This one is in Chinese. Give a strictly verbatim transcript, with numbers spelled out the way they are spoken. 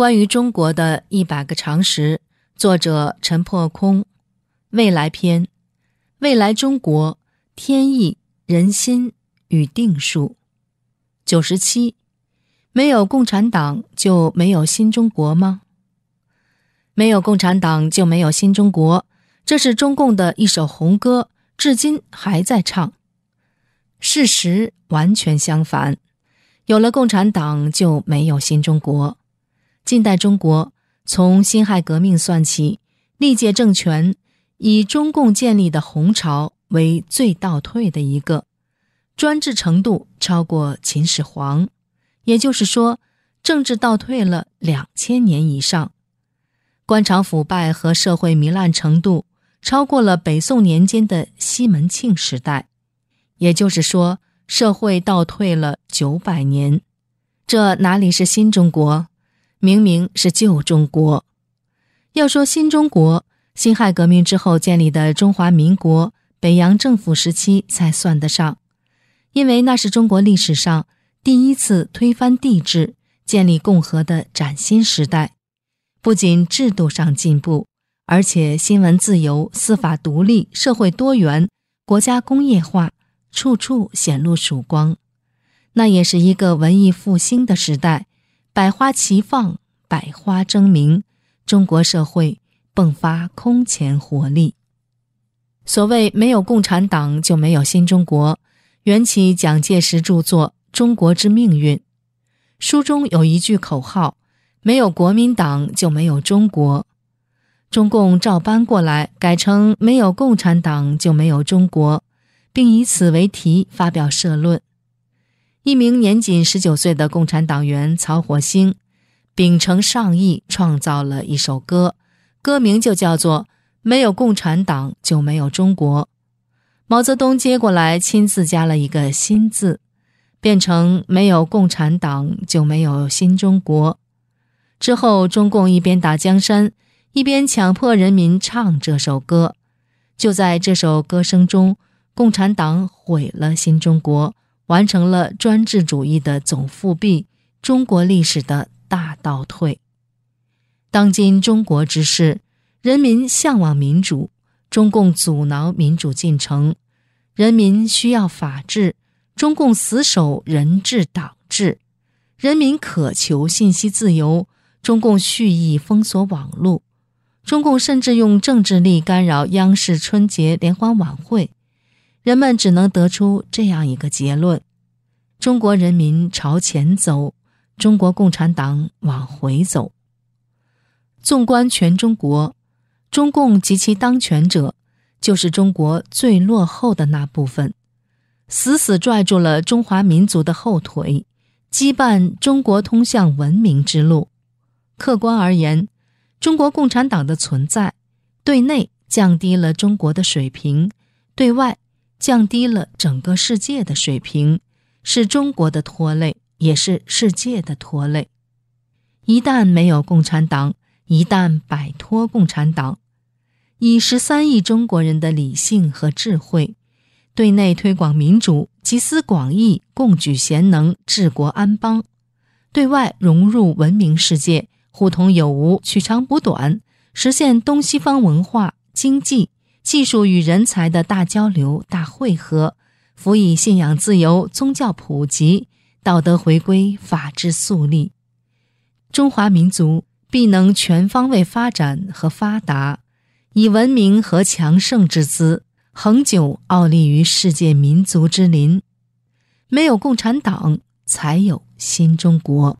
关于中国的一百个常识，作者陈破空，未来篇，未来中国，天意、人心与定数。九十七，没有共产党就没有新中国吗？没有共产党就没有新中国，这是中共的一首红歌，至今还在唱。事实完全相反，有了共产党就没有新中国。近代中国从辛亥革命算起，历届政权以中共建立的红潮为最倒退的一个，专制程度超过秦始皇，也就是说政治倒退了两千年以上，官场腐败和社会糜烂程度超过了北宋年间的西门庆时代，也就是说社会倒退了九百年。这哪里是新中国，明明是旧中国。要说新中国，辛亥革命之后建立的中华民国北洋政府时期才算得上，因为那是中国历史上第一次推翻帝制建立共和的崭新时代，不仅制度上进步，而且新闻自由、司法独立、社会多元、国家工业化处处显露曙光。那也是一个文艺复兴的时代，百花齐放，百花争鸣，中国社会迸发空前活力。所谓没有共产党就没有新中国，缘起蒋介石著作《中国之命运》。书中有一句口号，没有国民党就没有中国。中共照搬过来，改成没有共产党就没有中国，并以此为题发表社论。一名年仅十九岁的共产党员曹火星秉承上意，创造了一首歌，歌名就叫做《没有共产党就没有中国》。毛泽东接过来亲自加了一个新字，变成没有共产党就没有新中国。之后中共一边打江山，一边强迫人民唱这首歌。就在这首歌声中，共产党毁了新中国，完成了专制主义的总复辟，中国历史的大倒退。当今中国之事，人民向往民主，中共阻挠民主进程，人民需要法治，中共死守人治党治，人民渴求信息自由，中共蓄意封锁网路，中共甚至用政治力干扰央视春节联欢晚会。人们只能得出这样一个结论：中国人民朝前走，中国共产党往回走。纵观全中国，中共及其当权者就是中国最落后的那部分，死死拽住了中华民族的后腿，羁绊中国通向文明之路。客观而言，中国共产党的存在，对内降低了中国的水平，对外降低了整个世界的水平，是中国的拖累，也是世界的拖累。一旦没有共产党，一旦摆脱共产党，以十三亿中国人的理性和智慧，对内推广民主，集思广益，共举贤能，治国安邦；对外融入文明世界，互通有无，取长补短，实现东西方文化、经济、技术与人才的大交流、大汇合，辅以信仰自由、宗教普及、道德回归、法治肃立，中华民族必能全方位发展和发达，以文明和强盛之姿，恒久傲立于世界民族之林。没有共产党，才有新中国。